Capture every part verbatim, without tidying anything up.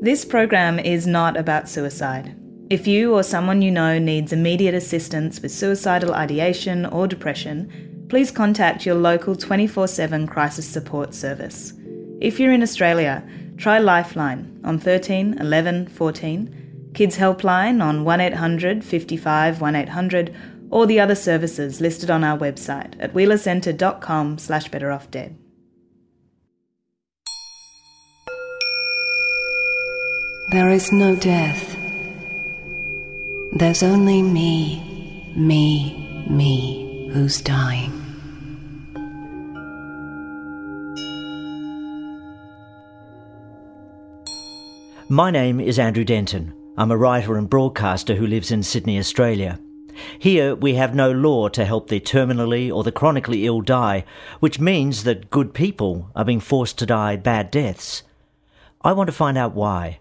This program is not about suicide. If you or someone you know needs immediate assistance with suicidal ideation or depression, please contact your local twenty-four seven crisis support service. If you're in Australia, try Lifeline on thirteen eleven fourteen, Kids Helpline on one eight hundred fifty-five eighteen hundred, or the other services listed on our website at wheelercentre.com slash betteroffdead. There is no death. There's only me, me, me, who's dying. My name is Andrew Denton. I'm a writer and broadcaster who lives in Sydney, Australia. Here we have no law to help the terminally or the chronically ill die, which means that good people are being forced to die bad deaths. I want to find out why.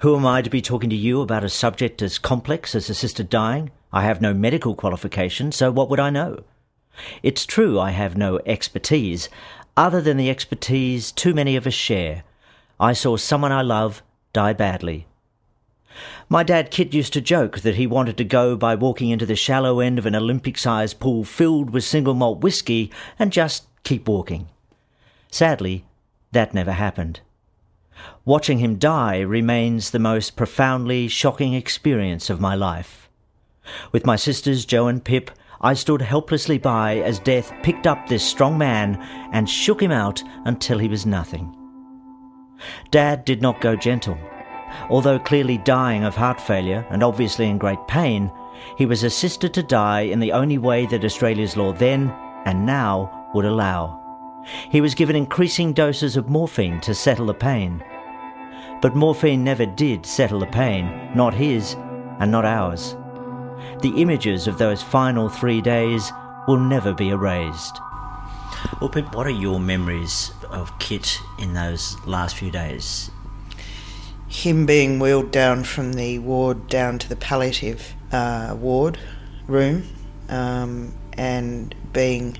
Who am I to be talking to you about a subject as complex as assisted dying? I have no medical qualifications, so what would I know? It's true I have no expertise, other than the expertise too many of us share. I saw someone I love die badly. My dad Kit used to joke that he wanted to go by walking into the shallow end of an Olympic-sized pool filled with single malt whiskey and just keep walking. Sadly, that never happened. Watching him die remains the most profoundly shocking experience of my life. With my sisters Jo and Pip, I stood helplessly by as death picked up this strong man and shook him out until he was nothing. Dad did not go gentle. Although clearly dying of heart failure and obviously in great pain, he was assisted to die in the only way that Australia's law then and now would allow. He was given increasing doses of morphine to settle the pain. But morphine never did settle the pain, not his and not ours. The images of those final three days will never be erased. Well, Pip, what are your memories of Kit in those last few days? Him being wheeled down from the ward down to the palliative uh, ward room um, and being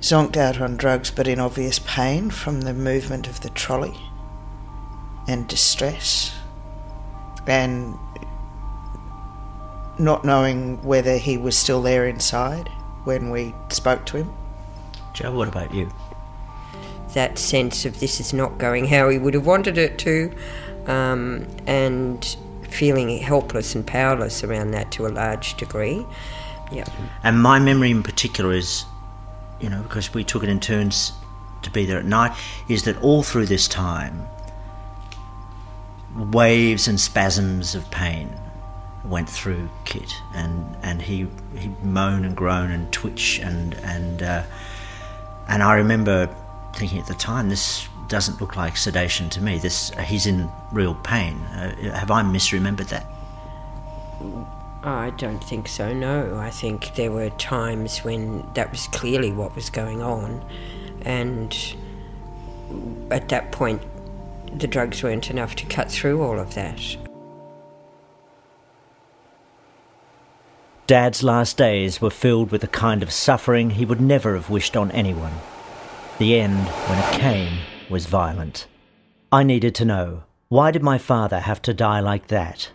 zonked out on drugs but in obvious pain from the movement of the trolley and distress and not knowing whether he was still there inside when we spoke to him. Jo, what about you? That sense of this is not going how he would have wanted it to, um, and feeling helpless and powerless around that to a large degree. Yeah. And my memory in particular is, you know, because we took it in turns to be there at night, is that all through this time, waves and spasms of pain went through Kit, and and he he'd moan and groan and twitch and and uh, and I remember thinking at the time, this doesn't look like sedation to me. This uh, he's in real pain. Uh, have I misremembered that? I don't think so, no. I think there were times when that was clearly what was going on, and at that point the drugs weren't enough to cut through all of that. Dad's last days were filled with a kind of suffering he would never have wished on anyone. The end, when it came, was violent. I needed to know, why did my father have to die like that?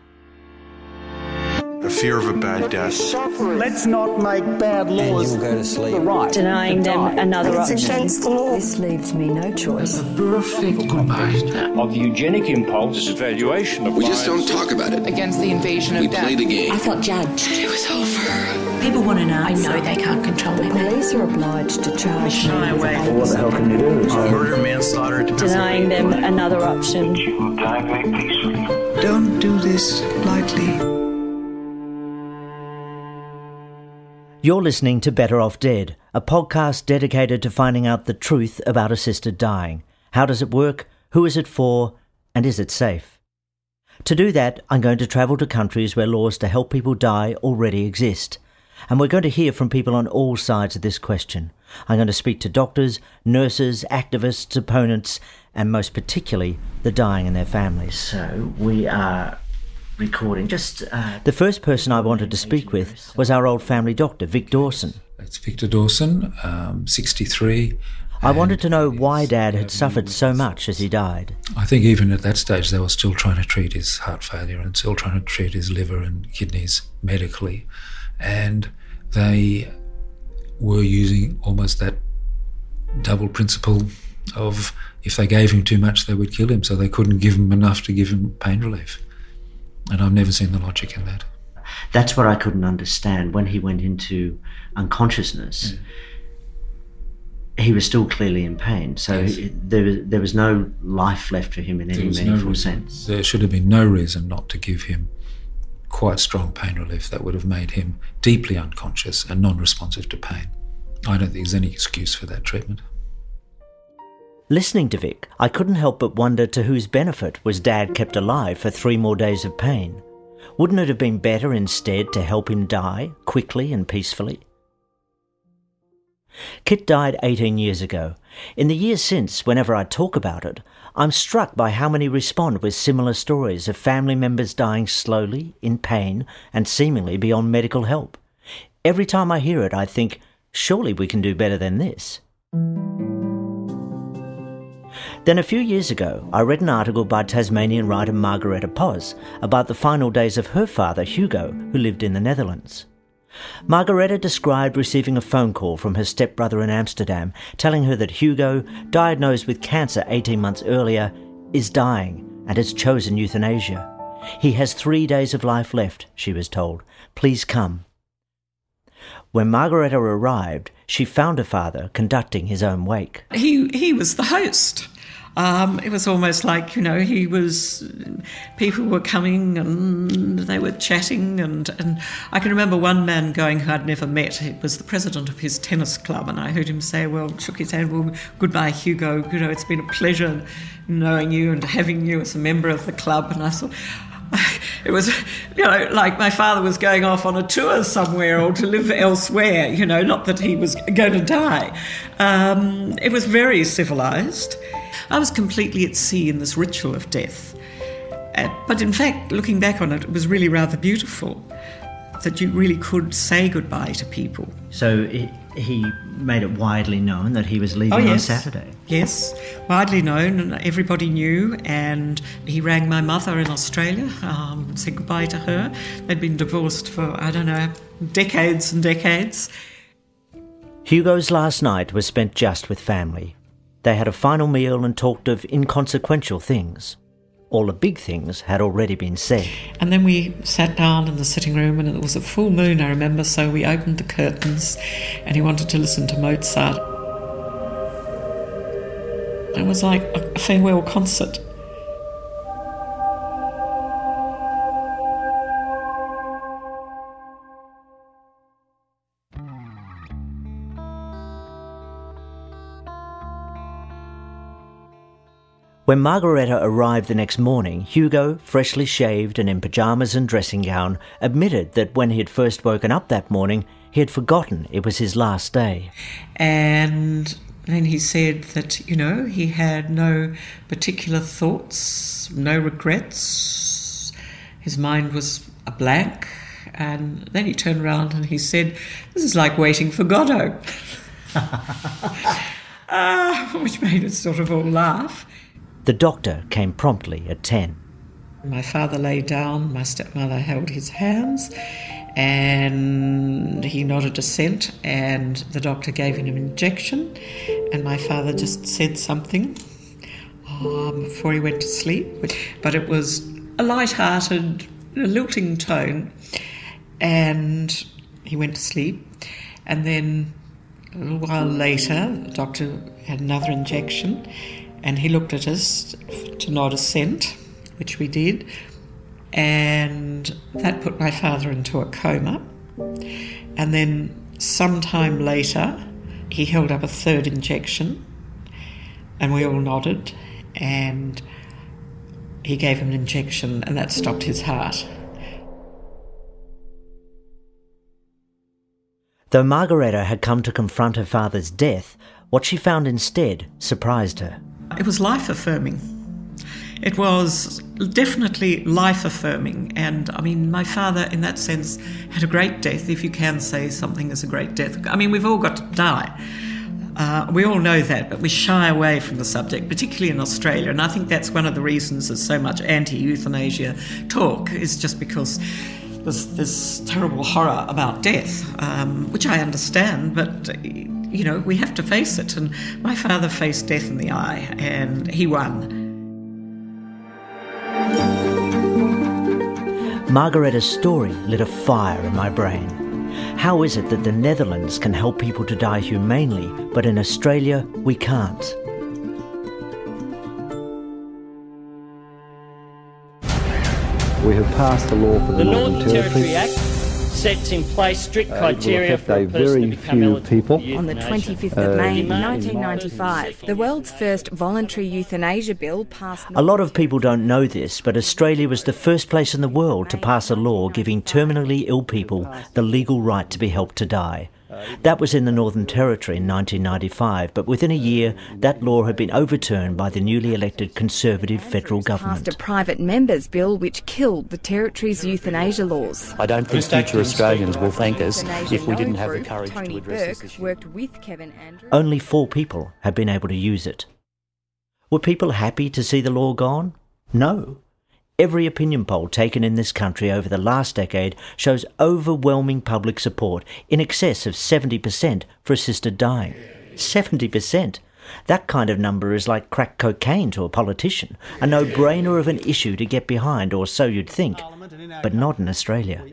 The fear of a bad death. Let's not make bad laws. And you'll go to sleep. Right. Denying them another option. It's against the law. This leaves me no choice. The perfect combination of the eugenic impulse, this evaluation of lives. We just don't talk about it. Against the invasion of death. We play the game. I felt judged. It was over. People want to know. I know they can't control me. The police are obliged to charge me. No way. What the hell can you do? Murder, manslaughter. Denying them another option. Don't do this lightly. You're listening to Better Off Dead, a podcast dedicated to finding out the truth about assisted dying. How does it work? Who is it for? And is it safe? To do that, I'm going to travel to countries where laws to help people die already exist. And we're going to hear from people on all sides of this question. I'm going to speak to doctors, nurses, activists, opponents, and most particularly, the dying and their families. So we are recording. Just uh, the first person I wanted to speak with was our old family doctor, Vic Dawson. It's Victor Dawson, um, sixty-three. I wanted to know why Dad had suffered so much as he died. I think even at that stage they were still trying to treat his heart failure and still trying to treat his liver and kidneys medically, and they were using almost that double principle of if they gave him too much they would kill him, so they couldn't give him enough to give him pain relief. And I've never seen the logic in that. That's what I couldn't understand. When he went into unconsciousness, yeah. He was still clearly in pain, so yes. he, there, there was no life left for him in there any meaningful no sense. There should have been no reason not to give him quite strong pain relief that would have made him deeply unconscious and non-responsive to pain. I don't think there's any excuse for that treatment. Listening to Vic, I couldn't help but wonder to whose benefit was Dad kept alive for three more days of pain. Wouldn't it have been better instead to help him die quickly and peacefully? Kit died eighteen years ago. In the years since, whenever I talk about it, I'm struck by how many respond with similar stories of family members dying slowly, in pain, and seemingly beyond medical help. Every time I hear it, I think, surely we can do better than this. Then a few years ago, I read an article by Tasmanian writer Margareta Pos about the final days of her father, Hugo, who lived in the Netherlands. Margareta described receiving a phone call from her stepbrother in Amsterdam telling her that Hugo, diagnosed with cancer eighteen months earlier, is dying and has chosen euthanasia. He has three days of life left, she was told. Please come. When Margareta arrived, she found her father conducting his own wake. He, he was the host. Um, it was almost like, you know, he was, people were coming and they were chatting and, and I can remember one man going who I'd never met. He was the president of his tennis club, and I heard him say, well, shook his hand, well, goodbye, Hugo, you know, it's been a pleasure knowing you and having you as a member of the club. And I thought, it was, you know, like my father was going off on a tour somewhere or to live elsewhere, you know, not that he was going to die. Um, it was very civilised. I was completely at sea in this ritual of death. Uh, but in fact, looking back on it, it was really rather beautiful that you really could say goodbye to people. So it, he made it widely known that he was leaving oh, yes. on Saturday? Yes, widely known, and everybody knew, and he rang my mother in Australia, um, said goodbye to her. They'd been divorced for, I don't know, decades and decades. Hugo's last night was spent just with family. They had a final meal and talked of inconsequential things. All the big things had already been said. And then we sat down in the sitting room, and it was a full moon, I remember, so we opened the curtains and he wanted to listen to Mozart. It was like a farewell concert. When Margareta arrived the next morning, Hugo, freshly shaved and in pyjamas and dressing gown, admitted that when he had first woken up that morning, he had forgotten it was his last day. And then he said that, you know, he had no particular thoughts, no regrets. His mind was a blank. And then he turned around and he said, this is like waiting for Godot. uh, which made us sort of all laugh. The doctor came promptly at ten. My father lay down, my stepmother held his hands, and he nodded assent, and the doctor gave him an injection, and my father just said something um, before he went to sleep. But it was a light-hearted, lilting tone, and he went to sleep. And then a little while later, the doctor had another injection, and he looked at us to nod assent, which we did, and that put my father into a coma. And then sometime later, he held up a third injection, and we all nodded, and he gave him an injection, and that stopped his heart. Though Margareta had come to confront her father's death, what she found instead surprised her. It was life-affirming. It was definitely life-affirming. And, I mean, my father, in that sense, had a great death, if you can say something is a great death. I mean, we've all got to die. Uh, we all know that, but we shy away from the subject, particularly in Australia, and I think that's one of the reasons there's so much anti-euthanasia talk, is just because there's this terrible horror about death, um, which I understand, but, you know, we have to face it. And my father faced death in the eye, and he won. Margareta's story lit a fire in my brain. How is it that the Netherlands can help people to die humanely, but in Australia we can't? We have passed a law for the, the Northern, Northern Territory. Territory Act sets in place strict uh, criteria for a person to become eligible. On the twenty-fifth of May nineteen ninety-five, the world's first voluntary euthanasia bill passed. A lot of people don't know this, but Australia was the first place in the world to pass a law giving terminally ill people the legal right to be helped to die. That was in the Northern Territory in nineteen ninety-five, but within a year, that law had been overturned by the newly elected Conservative federal government. Passed a private members' bill which killed the Territory's euthanasia laws. I don't think future Australians will thank us if we didn't have the courage to address this issue. Only four people have been able to use it. Were people happy to see the law gone? No. Every opinion poll taken in this country over the last decade shows overwhelming public support, in excess of seventy percent, for assisted dying. seventy percent! That kind of number is like crack cocaine to a politician, a no-brainer of an issue to get behind, or so you'd think, but not in Australia.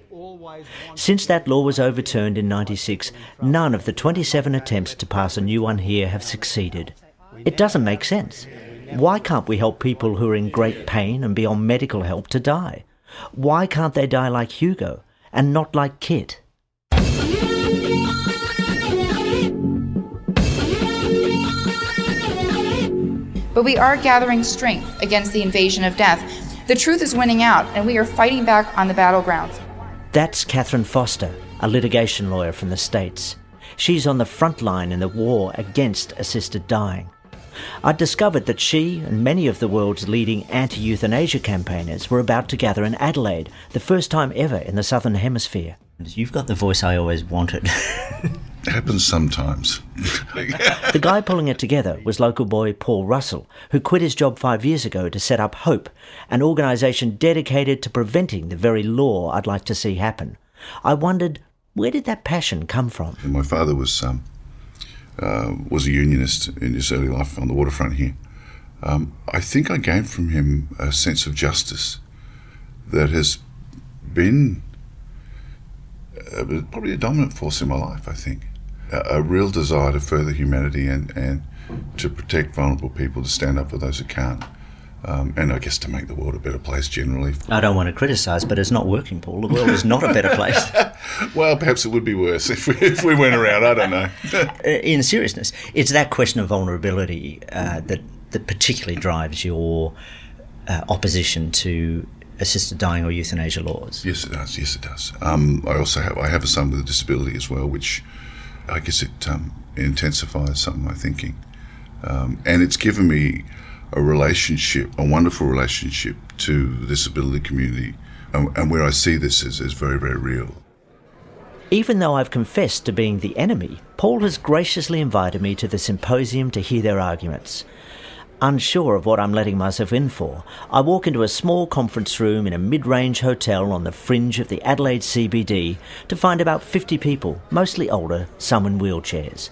Since that law was overturned in ninety-six, none of the twenty-seven attempts to pass a new one here have succeeded. It doesn't make sense. Why can't we help people who are in great pain and beyond medical help to die? Why can't they die like Hugo and not like Kit? But we are gathering strength against the invasion of death. The truth is winning out, and we are fighting back on the battlegrounds. That's Catherine Foster, a litigation lawyer from the States. She's on the front line in the war against assisted dying. I discovered that she and many of the world's leading anti-euthanasia campaigners were about to gather in Adelaide, the first time ever in the Southern Hemisphere. You've got the voice I always wanted. It happens sometimes. The guy pulling it together was local boy Paul Russell, who quit his job five years ago to set up Hope, an organisation dedicated to preventing the very law I'd like to see happen. I wondered, where did that passion come from? My father was... Um... Uh, was a unionist in his early life on the waterfront here. Um, I think I gained from him a sense of justice that has been uh, probably a dominant force in my life, I think. A, a real desire to further humanity and, and to protect vulnerable people, to stand up for those who can't. Um, and I guess to make the world a better place generally. I don't want to criticise, but it's not working, Paul. The world is not a better place. Well, perhaps it would be worse if we, if we weren't around. I don't know. In seriousness, it's that question of vulnerability uh, that, that particularly drives your uh, opposition to assisted dying or euthanasia laws. Yes, it does. Yes, it does. Um, I also have I have a son with a disability as well, which I guess it um, intensifies some of my thinking. Um, and it's given me... a relationship, a wonderful relationship to the disability community, and, and where I see this is, is very, very real. Even though I've confessed to being the enemy, Paul has graciously invited me to the symposium to hear their arguments. Unsure of what I'm letting myself in for, I walk into a small conference room in a mid-range hotel on the fringe of the Adelaide C B D to find about fifty people, mostly older, some in wheelchairs.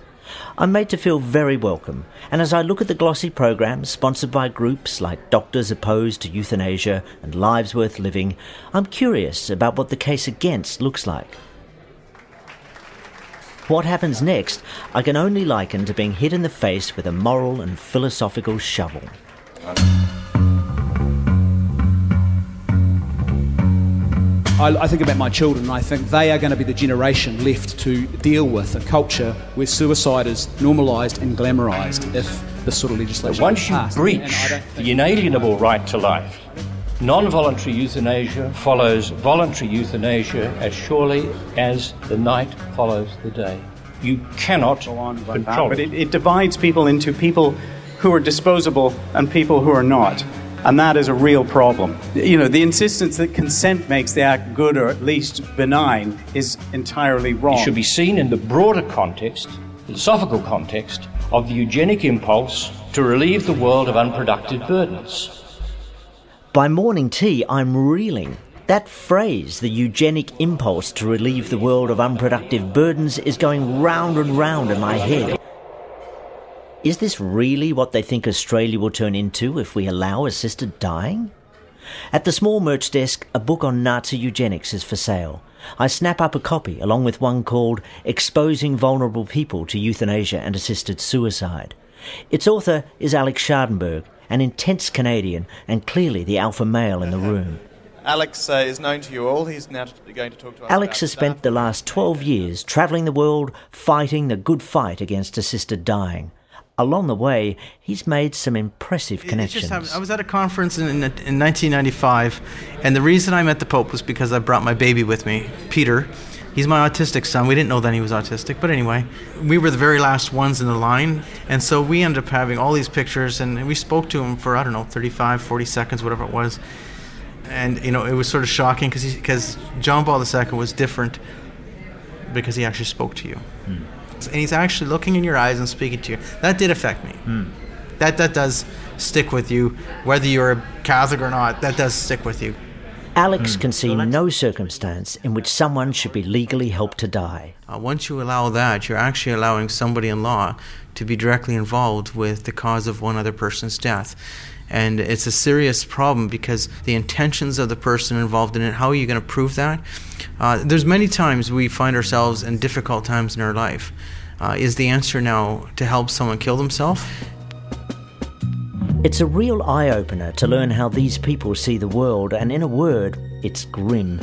I'm made to feel very welcome, and as I look at the glossy program sponsored by groups like Doctors Opposed to Euthanasia and Lives Worth Living, I'm curious about what the case against looks like. What happens next, I can only liken to being hit in the face with a moral and philosophical shovel. I think about my children, and I think they are going to be the generation left to deal with a culture where suicide is normalised and glamorised if this sort of legislation is passed. Once you breach the inalienable right to life, non-voluntary euthanasia follows voluntary euthanasia as surely as the night follows the day. You cannot control it. But it, it divides people into people who are disposable and people who are not. And that is a real problem. You know, the insistence that consent makes the act good or at least benign is entirely wrong. It should be seen in the broader context, philosophical context, of the eugenic impulse to relieve the world of unproductive burdens. By morning tea, I'm reeling. That phrase, the eugenic impulse to relieve the world of unproductive burdens, is going round and round in my head. Is this really what they think Australia will turn into if we allow assisted dying? At the small merch desk, a book on Nazi eugenics is for sale. I snap up a copy, along with one called Exposing Vulnerable People to Euthanasia and Assisted Suicide. Its author is Alex Schadenberg, an intense Canadian and clearly the alpha male in the room. Alex uh, is known to you all. He's now t- going to talk to us. Alex has spent the last twelve years travelling the world fighting the good fight against assisted dying. Along the way, he's made some impressive connections. Just, I was at a conference in, in nineteen ninety-five, and the reason I met the Pope was because I brought my baby with me, Peter. He's my autistic son. We didn't know then he was autistic, but anyway, we were the very last ones in the line, and so we ended up having all these pictures, and we spoke to him for, I don't know, thirty-five, forty seconds, whatever it was. And, you know, it was sort of shocking because because John Paul the Second was different because he actually spoke to you. Mm. And he's actually looking in your eyes and speaking to you. That did affect me. Mm. That that does stick with you. Whether you're a Catholic or not, that does stick with you. Alex mm. can see so no circumstance in which someone should be legally helped to die. Uh, once you allow that, you're actually allowing somebody in law to be directly involved with the cause of one other person's death. And it's a serious problem because the intentions of the person involved in it, how are you going to prove that? Uh, there's many times we find ourselves in difficult times in our life. Uh, is the answer now to help someone kill themselves? It's a real eye-opener to learn how these people see the world, and in a word, it's grim.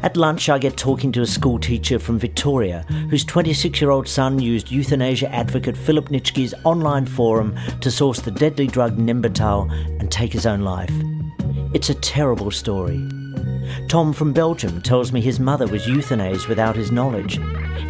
At lunch, I get talking to a school teacher from Victoria whose twenty-six-year-old son used euthanasia advocate Philip Nitschke's online forum to source the deadly drug Nimbutal and take his own life. It's a terrible story. Tom from Belgium tells me his mother was euthanized without his knowledge.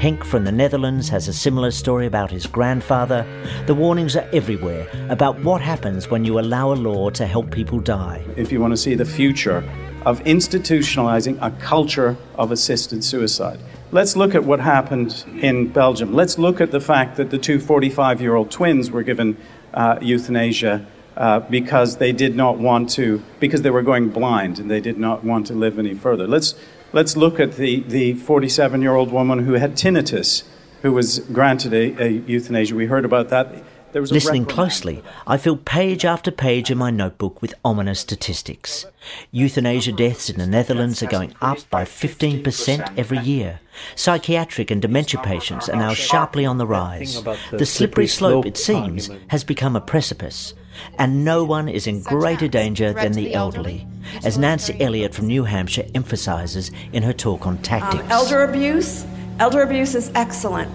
Henk from the Netherlands has a similar story about his grandfather. The warnings are everywhere about what happens when you allow a law to help people die. If you want to see the future of institutionalizing a culture of assisted suicide. Let's look at what happened in Belgium. Let's look at the fact that the two forty-five-year-old twins were given uh, euthanasia uh, because they did not want to, because they were going blind and they did not want to live any further. Let's let's look at the, the forty-seven-year-old woman who had tinnitus, who was granted a, a euthanasia. We heard about that. Listening closely, I fill page after page in my notebook with ominous statistics. Euthanasia deaths in the Netherlands are going up by fifteen percent every year. Psychiatric and dementia patients are now sharply on the rise. The slippery slope, it seems, has become a precipice. And no one is in greater danger than the elderly, as Nancy Elliott from New Hampshire emphasises in her talk on tactics. Um, elder abuse? Elder abuse is excellent.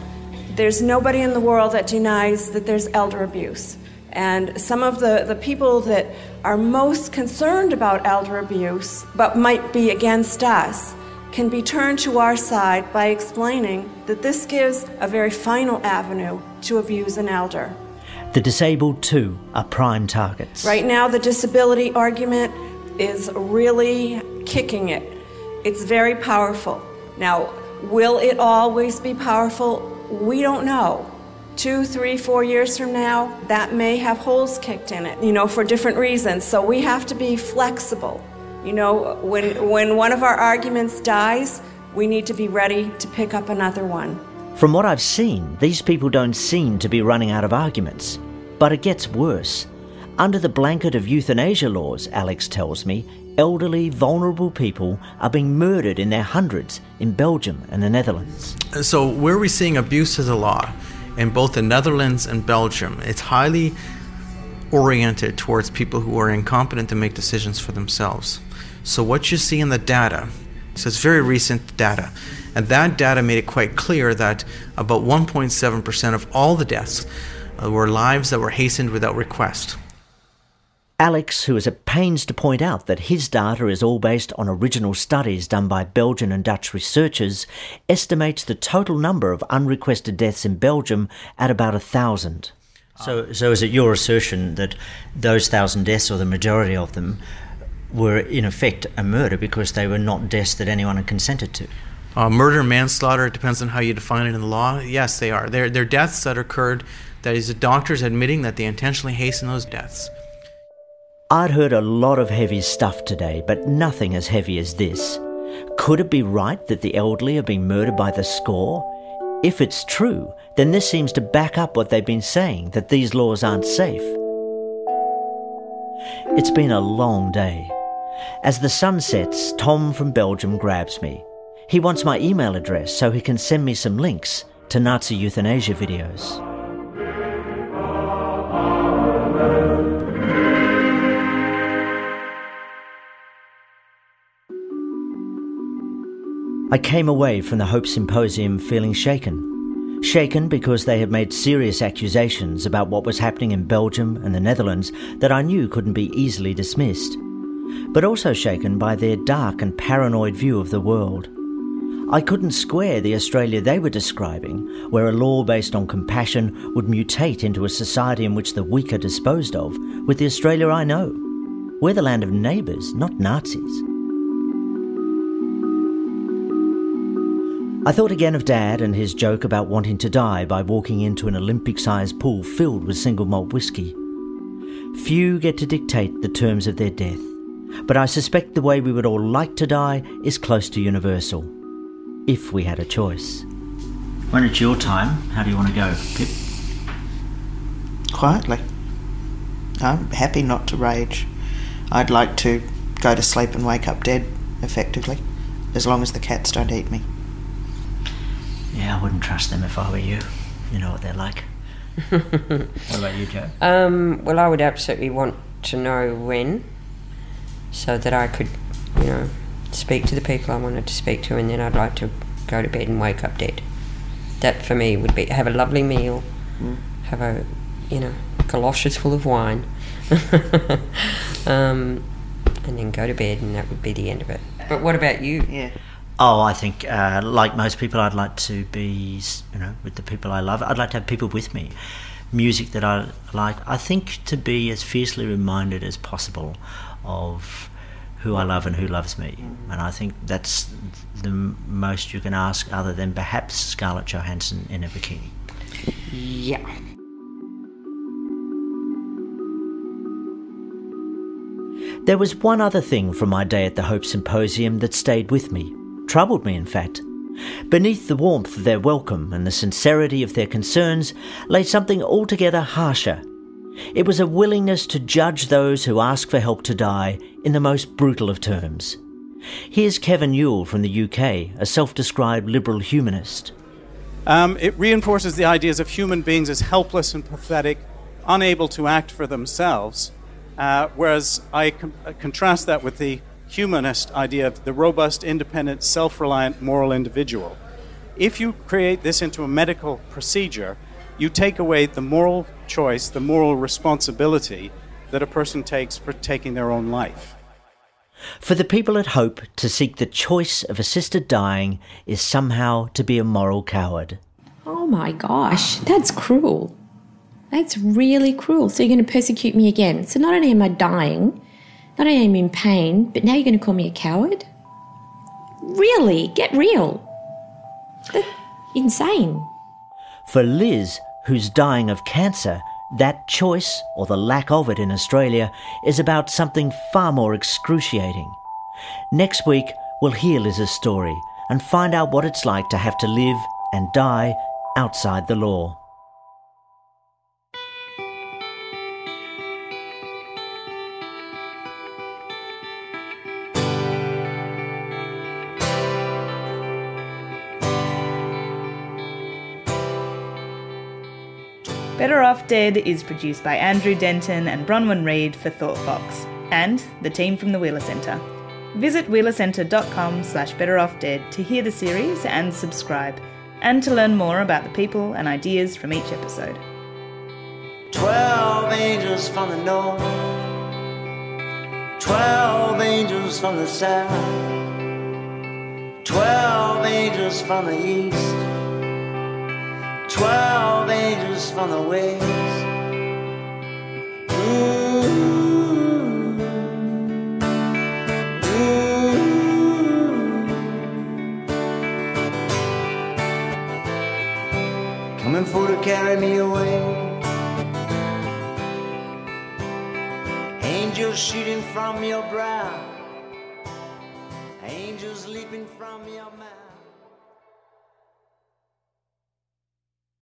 There's nobody in the world that denies that there's elder abuse. And some of the, the people that are most concerned about elder abuse, but might be against us, can be turned to our side by explaining that this gives a very final avenue to abuse an elder. The disabled, too, are prime targets. Right now, the disability argument is really kicking it. It's very powerful. Now, will it always be powerful? We don't know. Two, three, four years from now, that may have holes kicked in it, you know, for different reasons. So we have to be flexible. You know, when when one of our arguments dies, we need to be ready to pick up another one. From what I've seen, these people don't seem to be running out of arguments. But it gets worse. Under the blanket of euthanasia laws, Alex tells me, elderly, vulnerable people are being murdered in their hundreds in Belgium and the Netherlands. So where we're seeing abuse of the law in both the Netherlands and Belgium, it's highly oriented towards people who are incompetent to make decisions for themselves. So what you see in the data, so it's very recent data, and that data made it quite clear that about one point seven percent of all the deaths were lives that were hastened without request. Alex, who is at pains to point out that his data is all based on original studies done by Belgian and Dutch researchers, estimates the total number of unrequested deaths in Belgium at about a thousand. So, so is it your assertion that those thousand deaths, or the majority of them, were in effect a murder because they were not deaths that anyone had consented to? Uh, murder, manslaughter, it depends on how you define it in the law. Yes, they are. They're, they're deaths that occurred That is, the doctors admitting that they intentionally hasten those deaths. I'd heard a lot of heavy stuff today, but nothing as heavy as this. Could it be right that the elderly are being murdered by the score? If it's true, then this seems to back up what they've been saying, that these laws aren't safe. It's been a long day. As the sun sets, Tom from Belgium grabs me. He wants my email address so he can send me some links to Nazi euthanasia videos. I came away from the Hope Symposium feeling shaken. Shaken because they had made serious accusations about what was happening in Belgium and the Netherlands that I knew couldn't be easily dismissed. But also shaken by their dark and paranoid view of the world. I couldn't square the Australia they were describing, where a law based on compassion would mutate into a society in which the weak are disposed of, with the Australia I know. We're the land of neighbours, not Nazis. I thought again of Dad and his joke about wanting to die by walking into an Olympic-sized pool filled with single malt whiskey. Few get to dictate the terms of their death, but I suspect the way we would all like to die is close to universal, if we had a choice. When it's your time, how do you want to go, Pip? Quietly. I'm happy not to rage. I'd like to go to sleep and wake up dead, effectively, as long as the cats don't eat me. Yeah, I wouldn't trust them if I were you. You know what they're like. What about you, Jo? Um, well, I would absolutely want to know when, so that I could, you know, speak to the people I wanted to speak to, and then I'd like to go to bed and wake up dead. That, for me, would be have a lovely meal, mm. have a, you know, galoshes full of wine, um, and then go to bed, and that would be the end of it. But what about you? Yeah. Oh, I think, uh, like most people, I'd like to be, you know, with the people I love. I'd like to have people with me, music that I like. I think to be as fiercely reminded as possible of who I love and who loves me. And I think that's the most you can ask, other than perhaps Scarlett Johansson in a bikini. Yeah. There was one other thing from my day at the Hope Symposium that stayed with me. Troubled me, in fact. Beneath the warmth of their welcome and the sincerity of their concerns lay something altogether harsher. It was a willingness to judge those who ask for help to die in the most brutal of terms. Here's Kevin Yule from the U K, a self-described liberal humanist. Um, it reinforces the ideas of human beings as helpless and pathetic, unable to act for themselves, uh, whereas I com- contrast that with the humanist idea of the robust, independent, self-reliant, moral individual. If you create this into a medical procedure, you take away the moral choice, the moral responsibility that a person takes for taking their own life. For the people at Hope, to seek the choice of assisted dying is somehow to be a moral coward. Oh my gosh, that's cruel. That's really cruel. So you're going to persecute me again. So not only am I dying, not only am I in pain, but now you're going to call me a coward? Really? Get real. That's insane. For Liz, who's dying of cancer, that choice, or the lack of it in Australia, is about something far more excruciating. Next week, we'll hear Liz's story and find out what it's like to have to live and die outside the law. Better Off Dead is produced by Andrew Denton and Bronwyn Reid for Thought Fox and the team from the Wheeler Centre. Visit wheelercentre.com slash betteroffdead to hear the series and subscribe, and to learn more about the people and ideas from each episode. Twelve angels from the north, twelve angels from the south, twelve angels from the east, twelve angels from the west. Ooh, ooh, coming for to carry me away, shooting from your brow, angels leaping from your mouth.